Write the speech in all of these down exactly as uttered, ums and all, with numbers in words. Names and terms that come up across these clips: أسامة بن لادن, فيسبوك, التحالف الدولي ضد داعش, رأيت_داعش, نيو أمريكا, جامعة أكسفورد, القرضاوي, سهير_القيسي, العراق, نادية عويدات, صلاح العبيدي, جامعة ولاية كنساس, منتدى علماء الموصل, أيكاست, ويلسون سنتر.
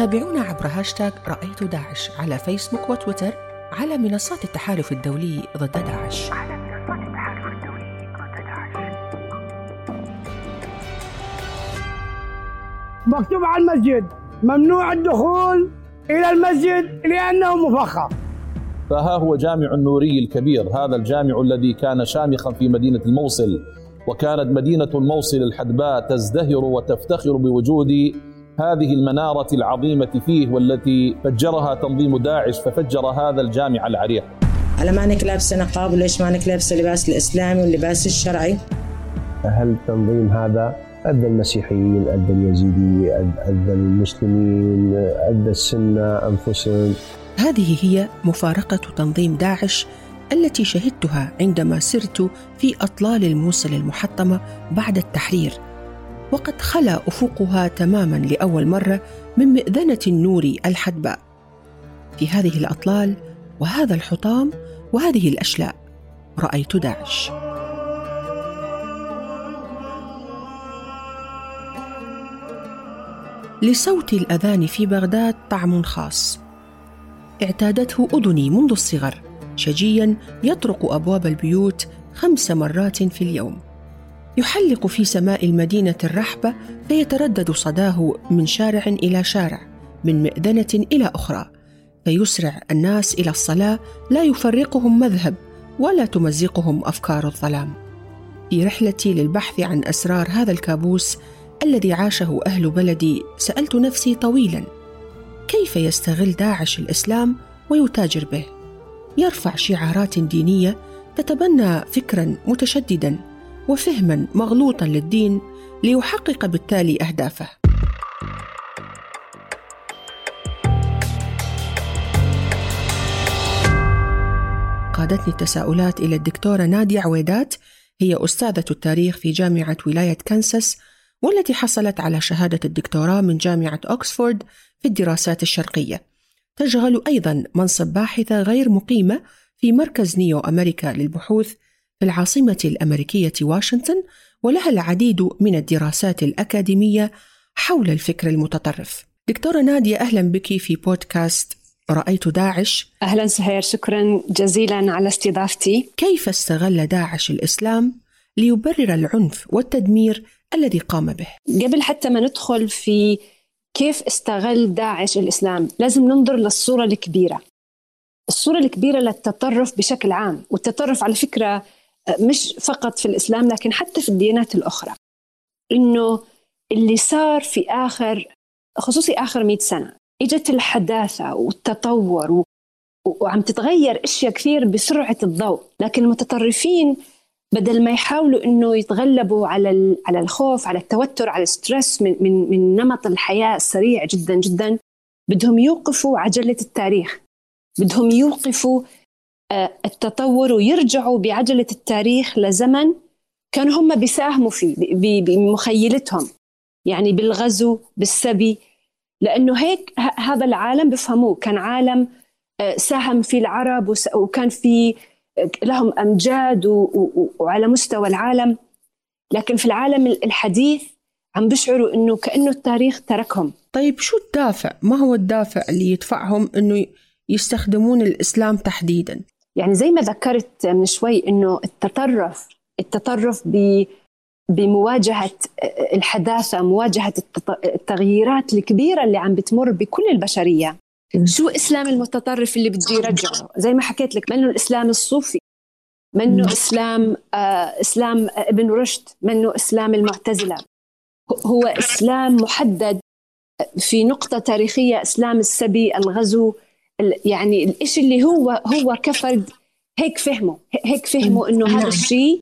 تابعونا عبر هاشتاج رأيت داعش على فيسبوك وتويتر على منصات التحالف الدولي ضد داعش. مكتوب على المسجد ممنوع الدخول إلى المسجد لأنه مفخم. فها هو جامع النوري الكبير، هذا الجامع الذي كان شامخا في مدينة الموصل، وكانت مدينة الموصل الحدباء تزدهر وتفتخر بوجود هذه المنارة العظيمة فيه، والتي فجرها تنظيم داعش، ففجر هذا الجامع العريق. ألا مانك لابسة نقاب؟ وليش مانك لابسة لباس الإسلامي واللباس الشرعي؟ هل تنظيم هذا أدى المسيحيين، أدى اليزيدي، أدى المسلمين، أدى السنة أنفسهم؟ هذه هي مفارقة تنظيم داعش التي شهدتها عندما سرت في أطلال الموصل المحطمة بعد التحرير، وقد خلا أفقها تماماً لأول مرة من مئذنة النور الحدباء. في هذه الأطلال وهذا الحطام وهذه الأشلاء رأيت داعش. لصوت الأذان في بغداد طعم خاص اعتادته أذني منذ الصغر، شجياً يطرق أبواب البيوت خمس مرات في اليوم، يحلق في سماء المدينة الرحبة فيتردد صداه من شارع إلى شارع، من مئذنة إلى أخرى، فيسرع الناس إلى الصلاة، لا يفرقهم مذهب ولا تمزقهم أفكار الظلام. في رحلتي للبحث عن أسرار هذا الكابوس الذي عاشه أهل بلدي، سألت نفسي طويلاً: كيف يستغل داعش الإسلام ويتاجر به؟ يرفع شعارات دينية تتبنى فكراً متشدداً وفهماً مغلوطاً للدين ليحقق بالتالي أهدافه. قادتني التساؤلات إلى الدكتورة نادية عويدات، هي أستاذة التاريخ في جامعة ولاية كنساس، والتي حصلت على شهادة الدكتوراه من جامعة أكسفورد في الدراسات الشرقية. تشغل أيضاً منصب باحثة غير مقيمة في مركز نيو أمريكا للبحوث في العاصمة الأمريكية واشنطن، ولها العديد من الدراسات الأكاديمية حول الفكر المتطرف. دكتورة نادية، أهلاً بك في بودكاست رأيت داعش. أهلاً سهير، شكراً جزيلاً على استضافتي. كيف استغل داعش الإسلام ليبرر العنف والتدمير الذي قام به؟ قبل حتى ما ندخل في كيف استغل داعش الإسلام، لازم ننظر للصورة الكبيرة، الصورة الكبيرة للتطرف بشكل عام. والتطرف على فكرة مش فقط في الإسلام، لكن حتى في الديانات الأخرى. إنه اللي صار في آخر، خصوصي آخر مئة سنة، إجت الحداثة والتطور و... وعم تتغير أشياء كثير بسرعة الضوء. لكن المتطرفين بدل ما يحاولوا إنه يتغلبوا على على الخوف، على التوتر، على السترس من من من نمط الحياة السريع جدا جدا، بدهم يوقفوا عجلة التاريخ، بدهم يوقفوا التطور ويرجعوا بعجلة التاريخ لزمن كانوا هم بيساهموا فيه بمخيلتهم، يعني بالغزو، بالسبي. لأنه هيك هذا العالم بفهموه، كان عالم ساهم فيه العرب وكان فيه لهم أمجاد وعلى مستوى العالم. لكن في العالم الحديث عم بشعروا أنه كأنه التاريخ تركهم. طيب شو الدافع؟ ما هو الدافع اللي يدفعهم أنه يستخدمون الإسلام تحديداً؟ يعني زي ما ذكرت من شوي، أنه التطرف التطرف بمواجهة الحداثة، مواجهة التغييرات الكبيرة اللي عم بتمر بكل البشرية. شو إسلام المتطرف اللي بده يرجعه؟ زي ما حكيت لك، منه الإسلام الصوفي، منه إسلام آه إسلام ابن رشد، منه إسلام المعتزلة. هو إسلام محدد في نقطة تاريخية، إسلام السبي، الغزو، يعني الإشي اللي هو هو كفرد هيك فهمه، هيك فهمه إنه هذا الشيء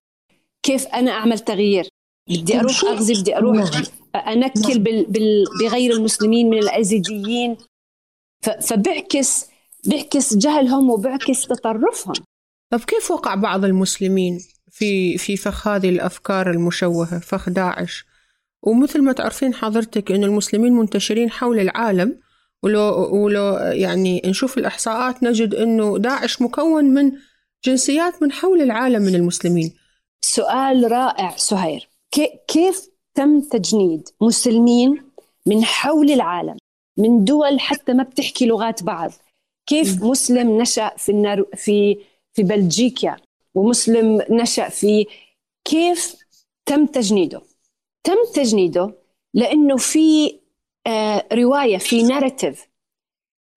كيف أنا أعمل تغيير، بدي أروح أغزي، بدي أروح أنكل بال بال بغير المسلمين من الأيزيديين. فبعكس بعكس جهلهم وبعكس تطرفهم. طب كيف وقع بعض المسلمين في في فخ هذه الأفكار المشوهة، فخ داعش؟ ومثل ما تعرفين حضرتك إنه المسلمين منتشرين حول العالم، ولو ولو يعني نشوف الإحصاءات نجد إنه داعش مكون من جنسيات من حول العالم من المسلمين. سؤال رائع سهير، كيف تم تجنيد مسلمين من حول العالم من دول حتى ما بتحكي لغات بعض. كيف مسلم نشأ في النار... في في بلجيكا ومسلم نشأ في، كيف تم تجنيده؟ تم تجنيده لأنه في آه رواية، في ناراتيف،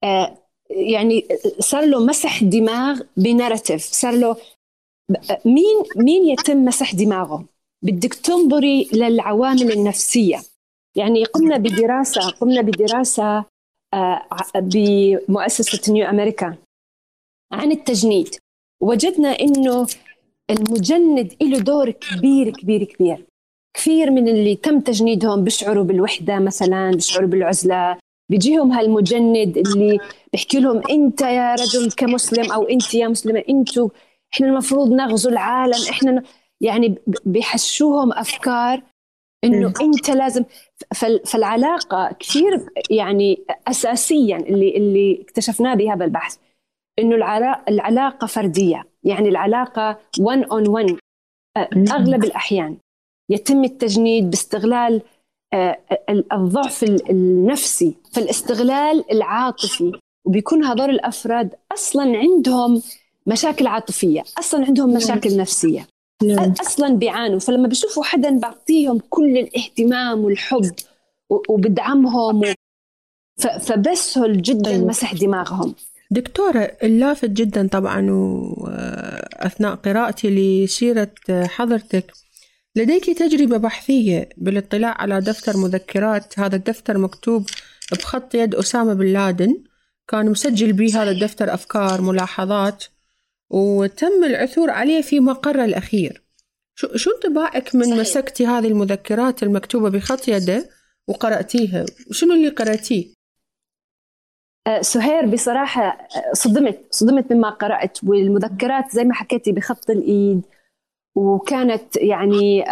آه يعني صار له مسح دماغ بناراتيف، صار له مين مين يتم مسح دماغه. بدك تنظري للعوامل النفسية. يعني قمنا بدراسة قمنا بدراسة آه بمؤسسة نيو أمريكا عن التجنيد، وجدنا إنه المجند له دور كبير كبير كبير. كثير من اللي تم تجنيدهم بيشعروا بالوحدة مثلا، بيشعروا بالعزلة، بيجيهم هالمجند اللي بيحكي لهم أنت يا رجل كمسلم أو أنت يا مسلمة، أنتوا إحنا المفروض نغزو العالم، إحنا ن... يعني بيحشوهم أفكار إنه أنت لازم. فالعلاقة كثير يعني أساسيا اللي اللي اكتشفناه بهذا البحث إنه العلاقة فردية، يعني العلاقة one on one أغلب الأحيان يتم التجنيد باستغلال الضعف النفسي، فالاستغلال العاطفي، وبيكون هذول الأفراد أصلاً عندهم مشاكل عاطفية، أصلاً عندهم مشاكل نفسية، أصلاً بيعانوا. فلما بيشوفوا حداً بعطيهم كل الاهتمام والحب وبدعمهم، فبسهل جداً مسح دماغهم. دكتورة، اللافت جدا طبعا وأثناء قراءتي لسيرة حضرتك، لديك تجربة بحثية بالاطلاع على دفتر مذكرات. هذا الدفتر مكتوب بخط يد أسامة بن لادن، كان مسجل به هذا الدفتر أفكار ملاحظات، وتم العثور عليه في مقر الأخير. شو انطباعك من مسكتي هذه المذكرات المكتوبة بخط يده وقرأتيها؟ شنو اللي قرأتيه؟ سهير، بصراحة صدمت صدمت مما قرأت. والمذكرات زي ما حكيتي بخط الإيد، وكانت يعني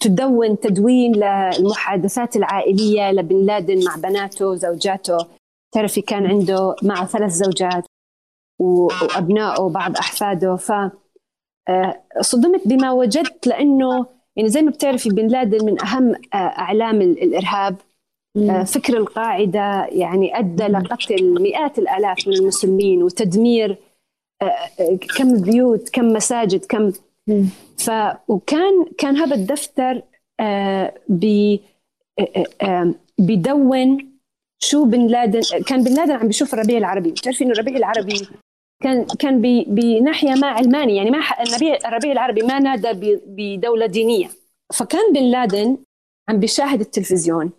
تدون تدوين للمحادثات العائلية لبن لادن مع بناته وزوجاته. تعرفي كان عنده مع ثلاث زوجات وأبنائه وبعض أحفاده. فصدمت بما وجدت، لأنه يعني زي ما بتعرفي بن لادن من أهم أعلام الإرهاب. فكر القاعدة يعني أدى لقتل مئات الآلاف من المسلمين وتدمير كم بيوت، كم مساجد، كم ف... وكان كان هذا الدفتر بي... بيدون شو بن لادن. كان بن لادن عم بيشوف الربيع العربي. بتعرفي إنه الربيع العربي كان كان بي... بناحية ما علماني، يعني ما الربيع العربي ما نادى ب... بدولة دينية. فكان بن لادن عم بيشاهد التلفزيون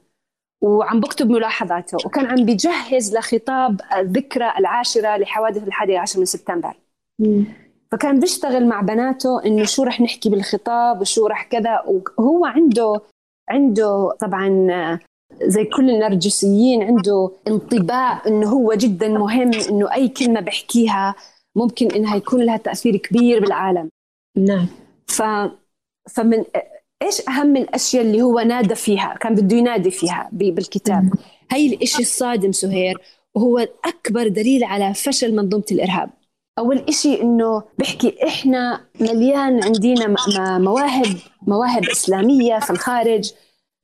وعم بكتب ملاحظاته، وكان عم بيجهز لخطاب الذكرى العاشرة لحوادث الحادي عشر من سبتمبر. م. فكان بيشتغل مع بناته إنه شو رح نحكي بالخطاب وشو رح كذا. وهو عنده عنده طبعاً زي كل النرجسيين عنده انطباع إنه هو جداً مهم، إنه أي كلمة بحكيها ممكن إنها يكون لها تأثير كبير بالعالم. نعم. ف فمن إيش أهم الأشياء اللي هو نادى فيها، كان بده ينادي فيها بالكتاب؟ هاي الإشي الصادم سهير، وهو أكبر دليل على فشل منظومة الإرهاب. أول إشي إنه بحكي إحنا مليان عندنا مواهب مواهب إسلامية في الخارج.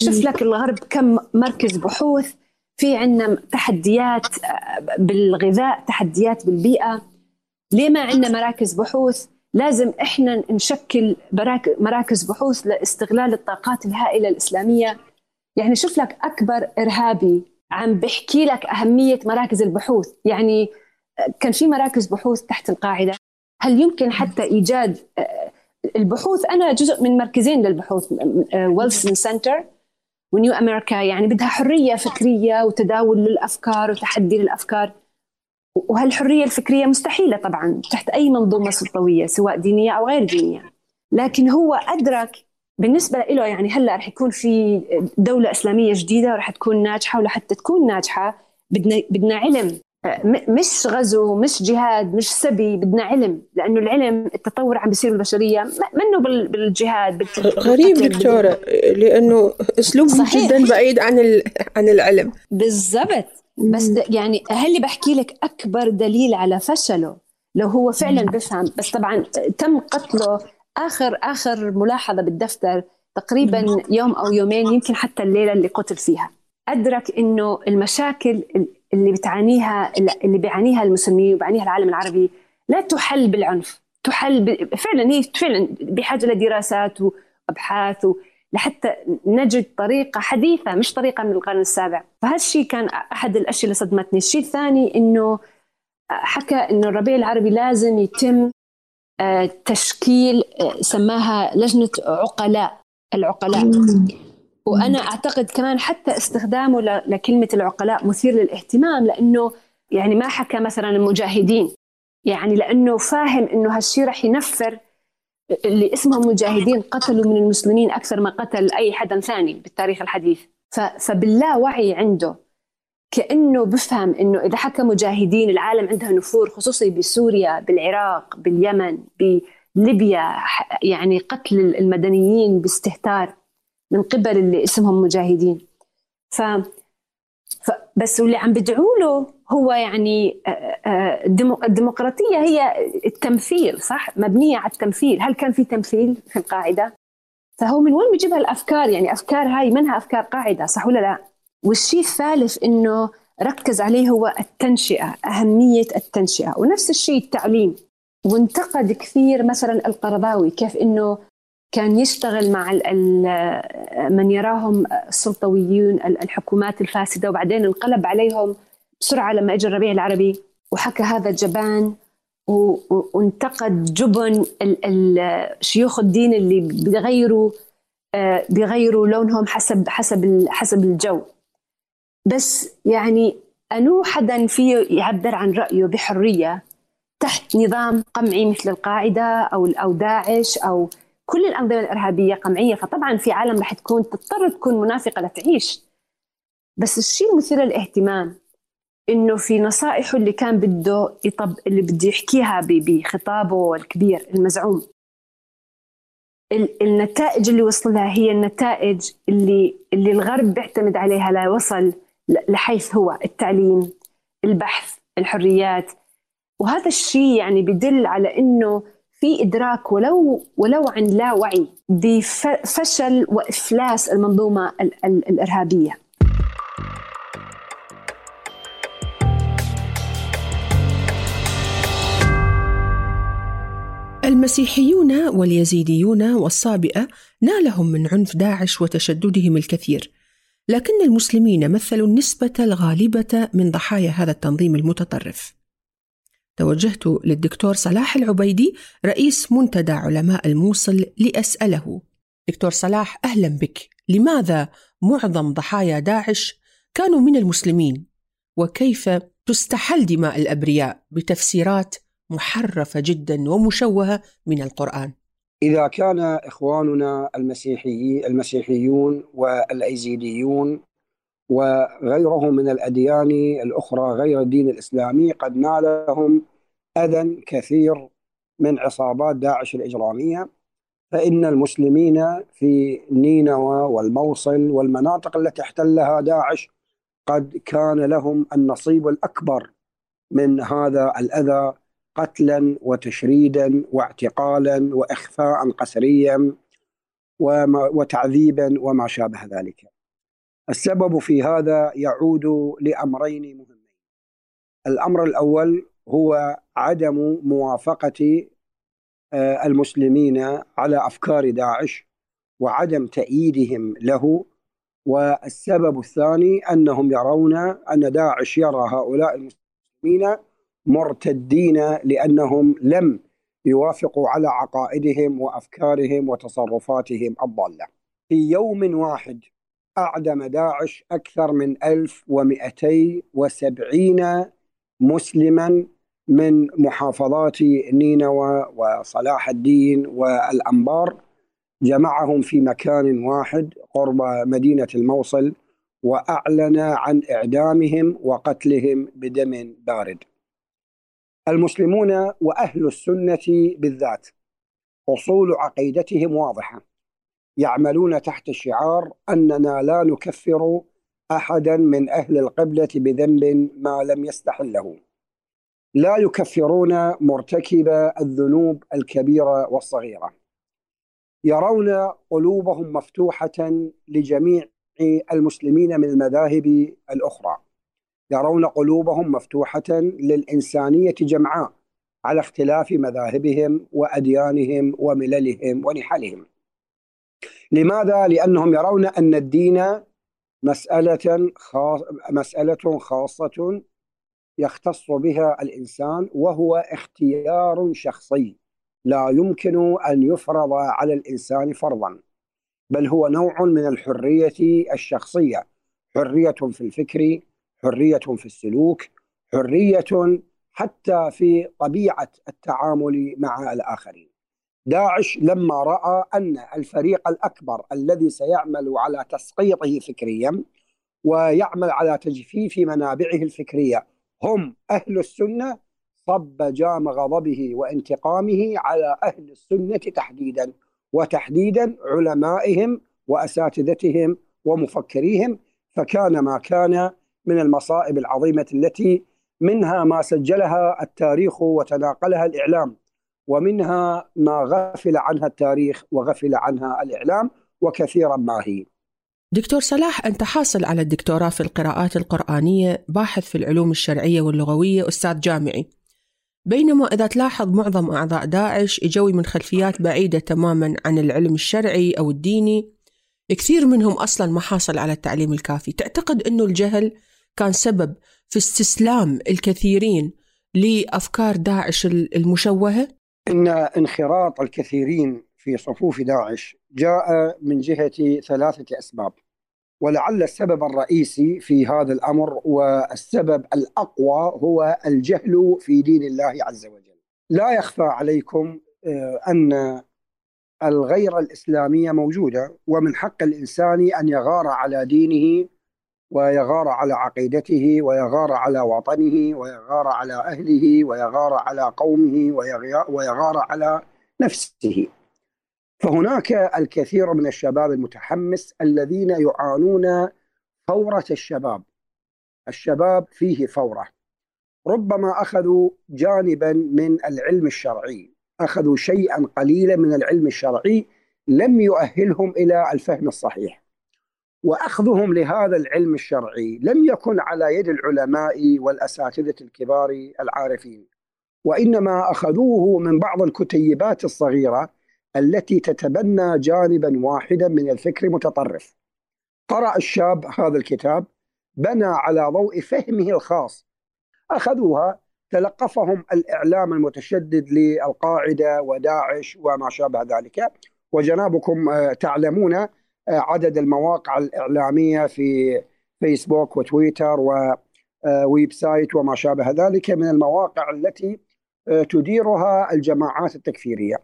شوف لك الغرب كم مركز بحوث. في عنا تحديات بالغذاء، تحديات بالبيئة. ليه ما عنا مراكز بحوث؟ لازم إحنا نشكل مراكز بحوث لاستغلال الطاقات الهائلة الإسلامية. يعني شوف لك أكبر إرهابي عم بحكي لك أهمية مراكز البحوث. يعني كان في مراكز بحوث تحت القاعدة. هل يمكن حتى إيجاد البحوث؟ أنا جزء من مركزين للبحوث، ويلسون سنتر ونيو أمريكا. يعني بدها حرية فكرية وتداول للأفكار وتحدي للأفكار، وهالحرية الفكرية مستحيلة طبعاً تحت أي منظومة سلطوية سواء دينية أو غير دينية. لكن هو أدرك بالنسبة له يعني هلأ رح يكون في دولة إسلامية جديدة ورح تكون ناجحة، ولحتى تكون ناجحة بدنا بدنا علم، مش غزو، مش جهاد، مش سبي، بدنا علم. لأنه العلم التطور عم بيصير بالبشرية، منه بالجهاد. غريب دكتورة، لأنه أسلوب جداً بعيد عن عن العلم. بالضبط. بس يعني هل بحكي لك أكبر دليل على فشله لو هو فعلا بفهم. بس طبعا تم قتله. آخر آخر ملاحظة بالدفتر تقريبا يوم أو يومين، يمكن حتى الليلة اللي قتل فيها. أدرك إنه المشاكل اللي بتعانيها اللي بيعانيها المسلمين وبيعانيها العالم العربي لا تحل بالعنف، تحل ب... فعلا هي فعلا بحاجة لدراسات وأبحاث و... لحتى نجد طريقة حديثة مش طريقة من القرن السابع. فهالشيء كان أحد الأشياء اللي صدمتني. الشيء الثاني إنه حكى إنه الربيع العربي لازم يتم تشكيل سماها لجنة عقلاء العقلاء وأنا أعتقد كمان حتى استخدامه لكلمة العقلاء مثير للاهتمام، لأنه يعني ما حكى مثلا المجاهدين، يعني لأنه فاهم إنه هالشيء رح ينفر اللي اسمهم مجاهدين قتلوا من المسلمين أكثر ما قتل أي حدا ثاني بالتاريخ الحديث. فباللاوعي عنده كأنه بفهم إنه إذا حكى مجاهدين العالم عندها نفور، خصوصي بسوريا، بالعراق، باليمن، بليبيا، يعني قتل المدنيين باستهتار من قبل اللي اسمهم مجاهدين. ف... ف... بس واللي عم بدعوا له هو يعني الدم... الديمقراطية هي التمثيل، صح؟ مبنية على التمثيل. هل كان في تمثيل في القاعدة؟ فهو من وين بيجيب هالأفكار؟ يعني أفكار هاي منها أفكار قاعدة، صح ولا لا؟ والشيء الثالث إنه ركز عليه هو التنشئة، أهمية التنشئة، ونفس الشيء التعليم. وانتقد كثير مثلا القرضاوي كيف إنه كان يشتغل مع من يراهم السلطويين، الحكومات الفاسدة، وبعدين انقلب عليهم بسرعة لما اجى الربيع العربي، وحكى هذا جبان، وانتقد جبن شيوخ الدين اللي بيغيروا بيغيروا لونهم حسب حسب حسب الجو. بس يعني أنو حدا فيه يعبر عن رأيه بحرية تحت نظام قمعي مثل القاعدة أو أو داعش أو كل الأنظمة الإرهابية قمعية، فطبعاً في عالم رح تكون تضطر تكون منافقة لتعيش. بس الشيء المثير للاهتمام إنه في نصائحه اللي كان بده يطب اللي بده يحكيها بخطابه الكبير المزعوم، النتائج اللي وصلها هي النتائج اللي اللي الغرب بيعتمد عليها لا وصل لحيث هو التعليم، البحث، الحريات. وهذا الشيء يعني بدل على إنه في إدراك ولو ولو عن لا وعي بفشل وإفلاس المنظومة ال ال الإرهابية. المسيحيون واليزيديون والصابئة نالهم من عنف داعش وتشددهم الكثير، لكن المسلمين مثلوا النسبة الغالبة من ضحايا هذا التنظيم المتطرف. توجهت للدكتور صلاح العبيدي رئيس منتدى علماء الموصل لأسأله: دكتور صلاح أهلا بك، لماذا معظم ضحايا داعش كانوا من المسلمين؟ وكيف تستحل دماء الأبرياء بتفسيرات محرفة جدا ومشوهة من القرآن؟ إذا كان إخواننا المسيحي المسيحيون والأيزيديون وغيرهم من الأديان الأخرى غير الدين الإسلامي قد نالهم أذى كثير من عصابات داعش الإجرامية، فإن المسلمين في نينوى والموصل والمناطق التي احتلها داعش قد كان لهم النصيب الأكبر من هذا الأذى، قتلا وتشريدا واعتقالا وإخفاء قسريا وتعذيبا وما شابه ذلك. السبب في هذا يعود لأمرين مهمين. الأمر الأول هو عدم موافقة المسلمين على أفكار داعش وعدم تأييدهم له، والسبب الثاني أنهم يرون أن داعش يرى هؤلاء المسلمين مرتدين لأنهم لم يوافقوا على عقائدهم وأفكارهم وتصرفاتهم الضالة. في يوم واحد أعدم داعش أكثر من ألف ومئتين وسبعين مسلما من محافظات نينوى وصلاح الدين والأنبار، جمعهم في مكان واحد قرب مدينة الموصل، وأعلن عن إعدامهم وقتلهم بدم بارد. المسلمون وأهل السنة بالذات أصول عقيدتهم واضحة، يعملون تحت الشعار أننا لا نكفر أحدا من أهل القبلة بذنب ما لم يستحله، لا يكفرون مرتكب الذنوب الكبيرة والصغيرة، يرون قلوبهم مفتوحة لجميع المسلمين من المذاهب الأخرى، يرون قلوبهم مفتوحة للإنسانية جمعاء على اختلاف مذاهبهم وأديانهم ومللهم ونحلهم. لماذا؟ لأنهم يرون أن الدين مسألة خاص مسألة خاصة يختص بها الإنسان، وهو اختيار شخصي لا يمكن أن يفرض على الإنسان فرضا، بل هو نوع من الحرية الشخصية، حرية في الفكر، حرية في السلوك، حرية حتى في طبيعة التعامل مع الآخرين. داعش لما رأى أن الفريق الأكبر الذي سيعمل على تسقيطه فكريا ويعمل على تجفيف منابعه الفكرية هم أهل السنة، صب جام غضبه وانتقامه على أهل السنة تحديدا، وتحديدا علمائهم وأساتذتهم ومفكريهم. فكان ما كان من المصائب العظيمة التي منها ما سجلها التاريخ وتناقلها الإعلام، ومنها ما غفل عنها التاريخ وغفل عنها الإعلام، وكثيرا ما هي. دكتور صلاح، أنت حاصل على الدكتوراه في القراءات القرآنية، باحث في العلوم الشرعية واللغوية، أستاذ جامعي، بينما إذا تلاحظ معظم أعضاء داعش يجوي من خلفيات بعيدة تماما عن العلم الشرعي أو الديني، كثير منهم أصلا ما حاصل على التعليم الكافي. تعتقد أنه الجهل كان سبب في استسلام الكثيرين لأفكار داعش المشوهة؟ إن انخراط الكثيرين في صفوف داعش جاء من جهة ثلاثة أسباب، ولعل السبب الرئيسي في هذا الأمر والسبب الأقوى هو الجهل في دين الله عز وجل. لا يخفى عليكم أن الغيرة الإسلامية موجودة، ومن حق الإنسان أن يغار على دينه ويغار على عقيدته ويغار على وطنه ويغار على أهله ويغار على قومه ويغار على نفسه. فهناك الكثير من الشباب المتحمس الذين يعانون فورة الشباب، الشباب فيه فورة، ربما أخذوا جانبا من العلم الشرعي، أخذوا شيئا قليلا من العلم الشرعي لم يؤهلهم إلى الفهم الصحيح، وأخذهم لهذا العلم الشرعي لم يكن على يد العلماء والأساتذة الكبار العارفين، وإنما أخذوه من بعض الكتيبات الصغيرة التي تتبنى جانبا واحدا من الفكر متطرف. قرأ الشاب هذا الكتاب، بنى على ضوء فهمه الخاص، أخذوها، تلقفهم الإعلام المتشدد للقاعدة وداعش وما شابه ذلك، وجنابكم تعلمون عدد المواقع الإعلامية في فيسبوك وتويتر وويب سايت وما شابه ذلك من المواقع التي تديرها الجماعات التكفيرية.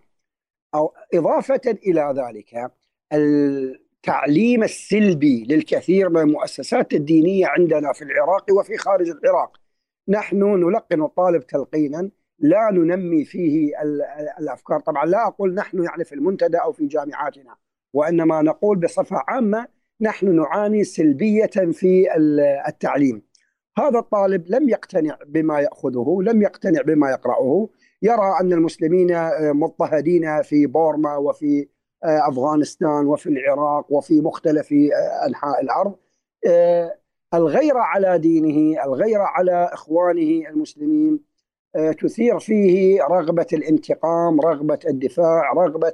أو إضافة إلى ذلك التعليم السلبي للكثير من المؤسسات الدينية عندنا في العراق وفي خارج العراق، نحن نلقن الطالب تلقينا لا ننمي فيه الأفكار. طبعا لا أقول نحن يعني في المنتدى أو في جامعاتنا، وإنما نقول بصفة عامة نحن نعاني سلبية في التعليم. هذا الطالب لم يقتنع بما يأخذه، لم يقتنع بما يقرأه، يرى أن المسلمين مضطهدين في بورما وفي أفغانستان وفي العراق وفي مختلف أنحاء الأرض. الغيرة على دينه، الغيرة على إخوانه المسلمين تثير فيه رغبة الانتقام، رغبة الدفاع، رغبة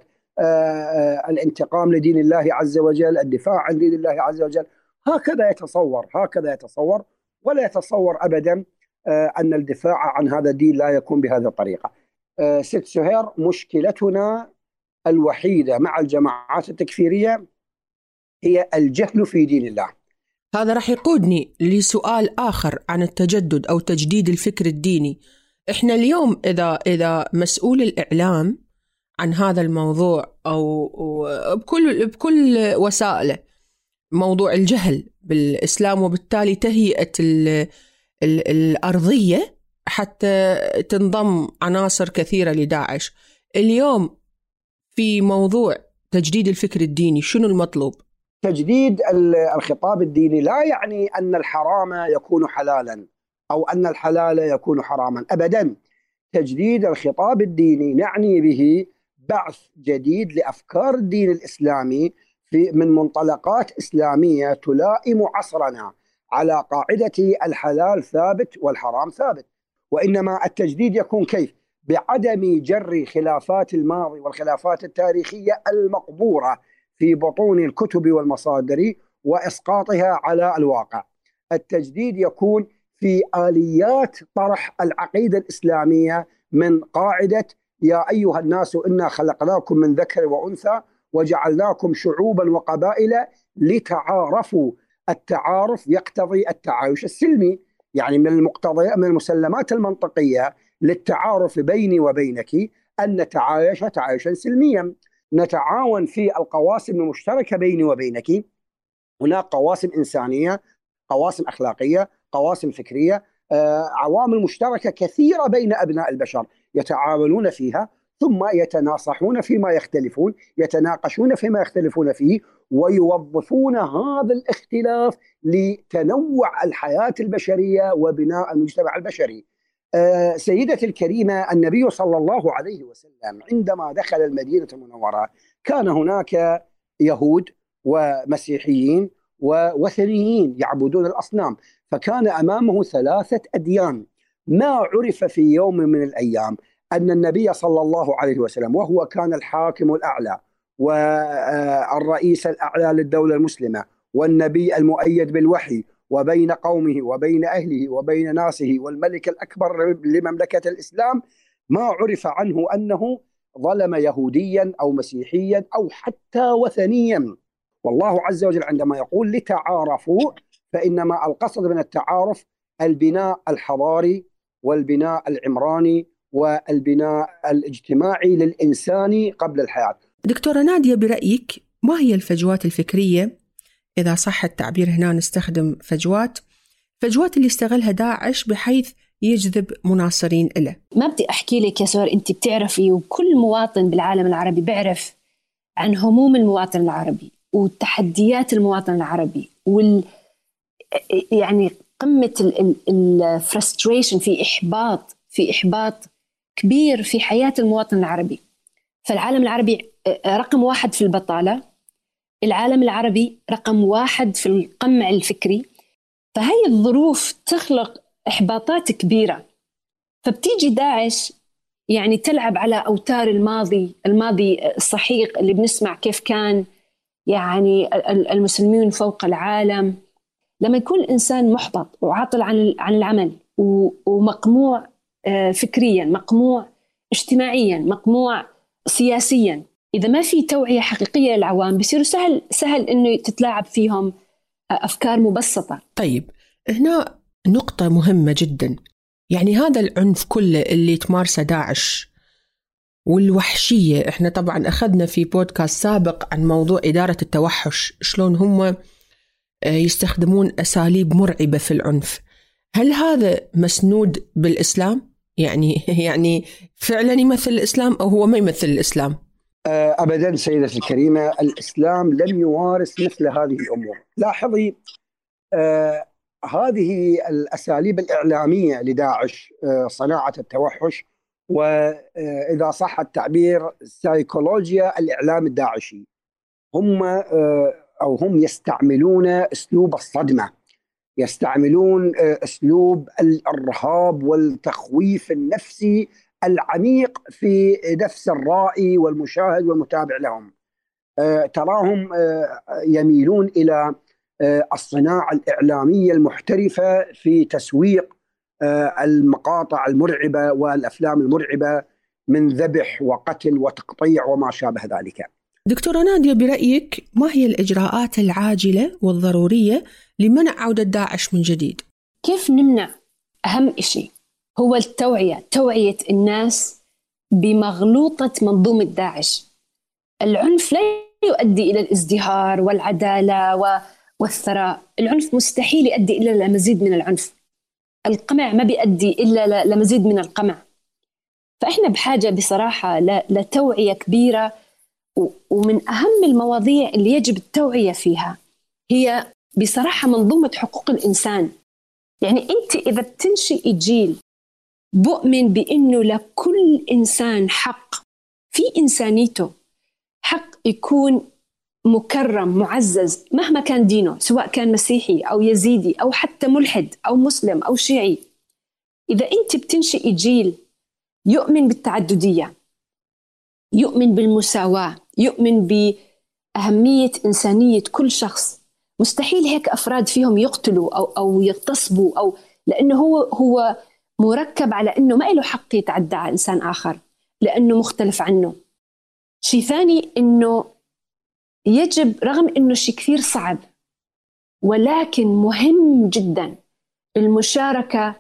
الانتقام لدين الله عز وجل، الدفاع عن دين الله عز وجل. هكذا يتصور، هكذا يتصور، ولا يتصور أبدا أن الدفاع عن هذا الدين لا يكون بهذه الطريقة. ست سهير، مشكلتنا الوحيدة مع الجماعات التكفيرية هي الجهل في دين الله. هذا راح يقودني لسؤال آخر عن التجدد أو تجديد الفكر الديني. إحنا اليوم إذا إذا مسؤول الإعلام عن هذا الموضوع أو بكل بكل وسائله موضوع الجهل بالإسلام، وبالتالي تهيئة الأرضية حتى تنضم عناصر كثيرة لداعش، اليوم في موضوع تجديد الفكر الديني شنو المطلوب؟ تجديد الخطاب الديني لا يعني أن الحرام يكون حلالا أو أن الحلال يكون حراما أبدا. تجديد الخطاب الديني نعني به بعث جديد لأفكار الدين الإسلامي في من منطلقات إسلامية تلائم عصرنا على قاعدة الحلال ثابت والحرام ثابت، وإنما التجديد يكون كيف؟ بعدم جر خلافات الماضي والخلافات التاريخية المقبورة في بطون الكتب والمصادر وإسقاطها على الواقع. التجديد يكون في آليات طرح العقيدة الإسلامية من قاعدة يا أيها الناس إنا خلقناكم من ذكر وأنثى وجعلناكم شعوبا وقبائل لتعارفوا. التعارف يقتضي التعايش السلمي، يعني من المقتضيات من المسلمات المنطقية للتعارف بيني وبينك أن نتعايش تعايشا سلميا، نتعاون في القواسم المشتركة بيني وبينك. هناك قواسم إنسانية، قواسم أخلاقية، قواسم فكرية، عوامل مشتركة كثيرة بين أبناء البشر يتعاونون فيها، ثم يتناصحون فيما يختلفون، يتناقشون فيما يختلفون فيه، ويوظفون هذا الاختلاف لتنوع الحياة البشرية وبناء المجتمع البشري. سيدتي الكريمة، النبي صلى الله عليه وسلم عندما دخل المدينة المنورة كان هناك يهود ومسيحيين ووثنيين يعبدون الأصنام، فكان أمامه ثلاثة أديان. ما عرف في يوم من الأيام أن النبي صلى الله عليه وسلم وهو كان الحاكم الأعلى والرئيس الأعلى للدولة المسلمة والنبي المؤيد بالوحي وبين قومه وبين أهله وبين ناسه والملك الأكبر لمملكة الإسلام، ما عرف عنه أنه ظلم يهوديا أو مسيحيا أو حتى وثنيا. والله عز وجل عندما يقول لتعارفوا، فإنما القصد من التعارف البناء الحضاري والبناء العمراني والبناء الاجتماعي للإنسان قبل الحياة. دكتورة نادية، برأيك ما هي الفجوات الفكرية، إذا صح التعبير هنا نستخدم فجوات فجوات اللي استغلها داعش بحيث يجذب مناصرين له؟ ما بدي أحكي لك يا سهير، أنت بتعرفي وكل مواطن بالعالم العربي بيعرف عن هموم المواطن العربي وتحديات المواطن العربي وال يعني قمة الفرستريشن، في إحباط في إحباط كبير في حياة المواطن العربي. فالعالم العربي رقم واحد في البطالة، العالم العربي رقم واحد في القمع الفكري، فهي الظروف تخلق إحباطات كبيرة. فبتيجي داعش يعني تلعب على أوتار الماضي الماضي الصحيق اللي بنسمع كيف كان يعني المسلمين فوق العالم. لما يكون الإنسان محبط وعاطل عن عن العمل ومقموع فكريا، مقموع اجتماعيا، مقموع سياسيا، إذا ما في توعية حقيقية للعوام بيصير سهل سهل إنه تتلاعب فيهم أفكار مبسطة. طيب، هنا نقطة مهمة جدا، يعني هذا العنف كله اللي تمارسه داعش والوحشية، إحنا طبعا أخذنا في بودكاست سابق عن موضوع إدارة التوحش، شلون هم يستخدمون أساليب مرعبة في العنف. هل هذا مسنود بالإسلام؟ يعني يعني فعلا يمثل الإسلام أو هو ما يمثل الإسلام؟ أبدا سيدتي الكريمة، الإسلام لم يمارس مثل هذه الأمور. لاحظي أه هذه الأساليب الإعلامية لداعش، أه صناعة التوحش، وإذا صح التعبير سايكولوجيا الإعلام الداعشي، هم أه أو هم يستعملون أسلوب الصدمة، يستعملون أسلوب الإرهاب والتخويف النفسي العميق في نفس الرائي والمشاهد والمتابع لهم. تراهم يميلون إلى الصناعة الإعلامية المحترفة في تسويق المقاطع المرعبة والأفلام المرعبة من ذبح وقتل وتقطيع وما شابه ذلك. دكتورة نادية، برأيك ما هي الإجراءات العاجلة والضرورية لمنع عودة داعش من جديد؟ كيف نمنع؟ أهم إشي هو التوعية، توعية الناس بمغلوطة منظومة داعش. العنف لا يؤدي إلى الازدهار والعدالة والثراء، العنف مستحيل يؤدي إلى المزيد من العنف، القمع ما بيؤدي إلا لمزيد من القمع. فإحنا بحاجة بصراحة لتوعية كبيرة، ومن أهم المواضيع اللي يجب التوعية فيها هي بصراحة منظومة حقوق الإنسان. يعني أنت إذا بتنشئ جيل بؤمن بأنه لكل إنسان حق في إنسانيته، حق يكون مكرم معزز مهما كان دينه، سواء كان مسيحي أو يزيدي أو حتى ملحد أو مسلم أو شيعي. إذا أنت بتنشئي جيل يؤمن بالتعددية، يؤمن بالمساواة، يؤمن بأهمية إنسانية كل شخص، مستحيل هيك أفراد فيهم يقتلوا أو أو يغتصبوا، أو لأنه هو هو مركب على أنه ما له حق يتعدى على إنسان آخر لأنه مختلف عنه. شيء ثاني أنه يجب، رغم أنه شيء كثير صعب ولكن مهم جدا، المشاركة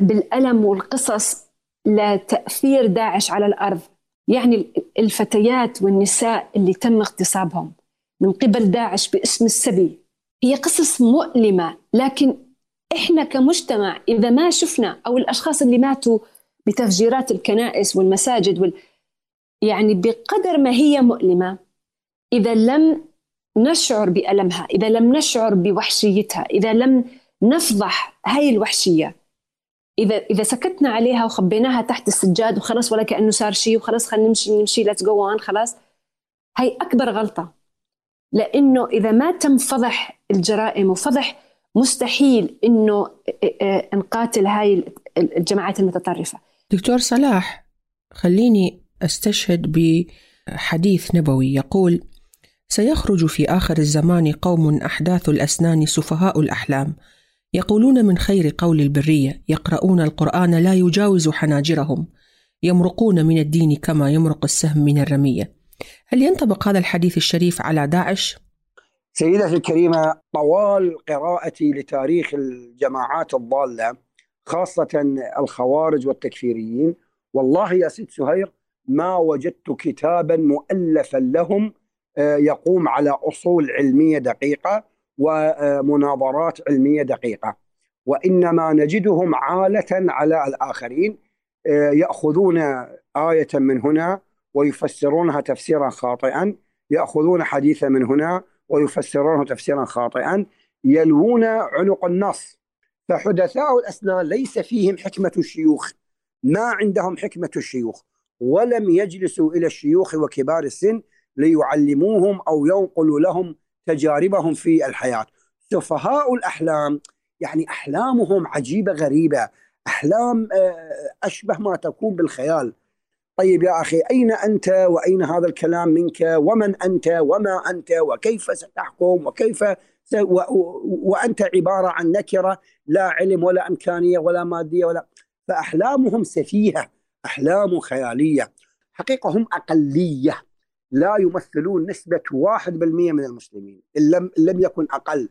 بالألم والقصص لتأثير داعش على الأرض. يعني الفتيات والنساء اللي تم اغتصابهم من قبل داعش باسم السبي هي قصص مؤلمة، لكن إحنا كمجتمع إذا ما شفنا، أو الأشخاص اللي ماتوا بتفجيرات الكنائس والمساجد وال... يعني بقدر ما هي مؤلمة، إذا لم نشعر بألمها، إذا لم نشعر بوحشيتها، إذا لم نفضح هاي الوحشية، إذا إذا سكتنا عليها وخبيناها تحت السجاد وخلاص ولا كأنه صار شيء وخلاص خلينا نمشي نمشي ليتس جو أون خلاص، هاي أكبر غلطة. لأنه إذا ما تم فضح الجرائم وفضح، مستحيل إنه نقاتل هاي الجماعات المتطرفة. دكتور صلاح، خليني أستشهد بحديث نبوي يقول: سيخرج في آخر الزمان قوم أحداث الأسنان سفهاء الأحلام، يقولون من خير قول البرية، يقرؤون القرآن لا يجاوز حناجرهم، يمرقون من الدين كما يمرق السهم من الرمية. هل ينطبق هذا الحديث الشريف على داعش؟ سيدتي الكريمة، طوال قراءتي لتاريخ الجماعات الضالة خاصة الخوارج والتكفيريين، والله يا سيد سهير ما وجدت كتابا مؤلفا لهم يقوم على أصول علمية دقيقة ومناظرات علمية دقيقة، وإنما نجدهم عالة على الآخرين، يأخذون آية من هنا ويفسرونها تفسيرا خاطئا، يأخذون حديثا من هنا ويفسرونه تفسيرا خاطئا، يلوون عنق النص. فحدثاء الأسنان ليس فيهم حكمة الشيوخ، ما عندهم حكمة الشيوخ، ولم يجلسوا إلى الشيوخ وكبار السن ليعلموهم أو ينقلوا لهم تجاربهم في الحياة. سفهاء الأحلام يعني أحلامهم عجيبة غريبة، أحلام أشبه ما تكون بالخيال. طيب يا أخي، أين أنت وأين هذا الكلام منك، ومن أنت وما أنت وكيف ستحكم وكيف س... و... و... وأنت عبارة عن نكرة لا علم ولا إمكانية ولا مادية ولا. فأحلامهم سفيهة، أحلام خيالية. حقيقة هم أقلية، لا يمثلون نسبة واحد بالمئة من المسلمين، إن لم... لم يكن أقل،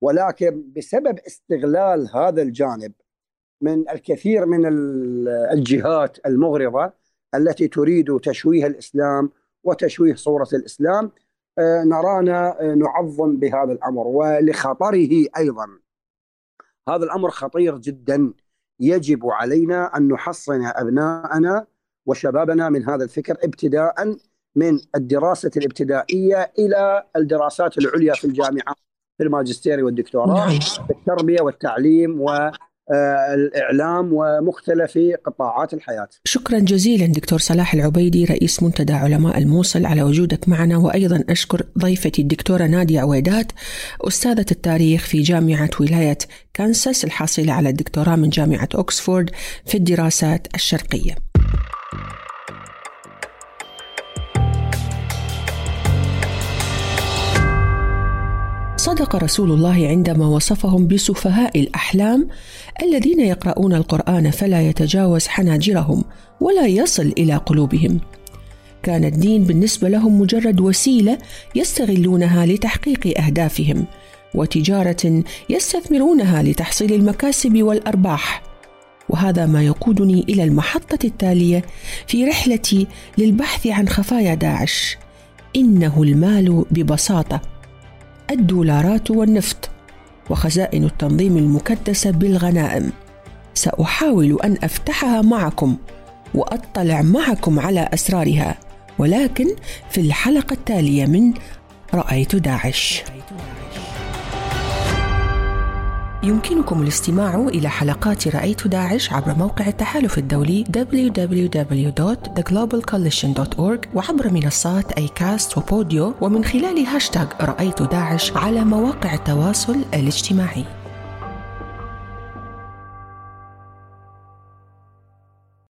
ولكن بسبب استغلال هذا الجانب من الكثير من الجهات المغرضة التي تريد تشويه الإسلام وتشويه صورة الإسلام، نرانا نعظم بهذا الأمر ولخطره أيضا. هذا الأمر خطير جدا، يجب علينا أن نحصن أبناءنا وشبابنا من هذا الفكر، ابتداء من الدراسة الابتدائية إلى الدراسات العليا في الجامعة، في الماجستير والدكتوراه، في التربية والتعليم و الإعلام ومختلف قطاعات الحياة. شكرا جزيلا دكتور صلاح العبيدي، رئيس منتدى علماء الموصل، على وجودك معنا. وأيضا أشكر ضيفتي الدكتورة نادية عويدات، أستاذة التاريخ في جامعة ولاية كنساس، الحاصلة على الدكتوراه من جامعة أكسفورد في الدراسات الشرقية. صدق رسول الله عندما وصفهم بسفهاء الأحلام الذين يقرؤون القرآن فلا يتجاوز حناجرهم ولا يصل إلى قلوبهم. كان الدين بالنسبة لهم مجرد وسيلة يستغلونها لتحقيق أهدافهم، وتجارة يستثمرونها لتحصيل المكاسب والأرباح. وهذا ما يقودني إلى المحطة التالية في رحلتي للبحث عن خفايا داعش، إنه المال ببساطة، الدولارات والنفط وخزائن التنظيم المكدسة بالغنائم. سأحاول أن أفتحها معكم وأطلع معكم على أسرارها، ولكن في الحلقة التالية من رأيت داعش. يمكنكم الاستماع إلى حلقات رأيت داعش عبر موقع التحالف الدولي دبليو دبليو دبليو دوت ذا غلوبال كوليشن دوت أورغ وعبر منصات أيكاست وبوديو، ومن خلال هاشتاغ رأيت داعش على مواقع التواصل الاجتماعي.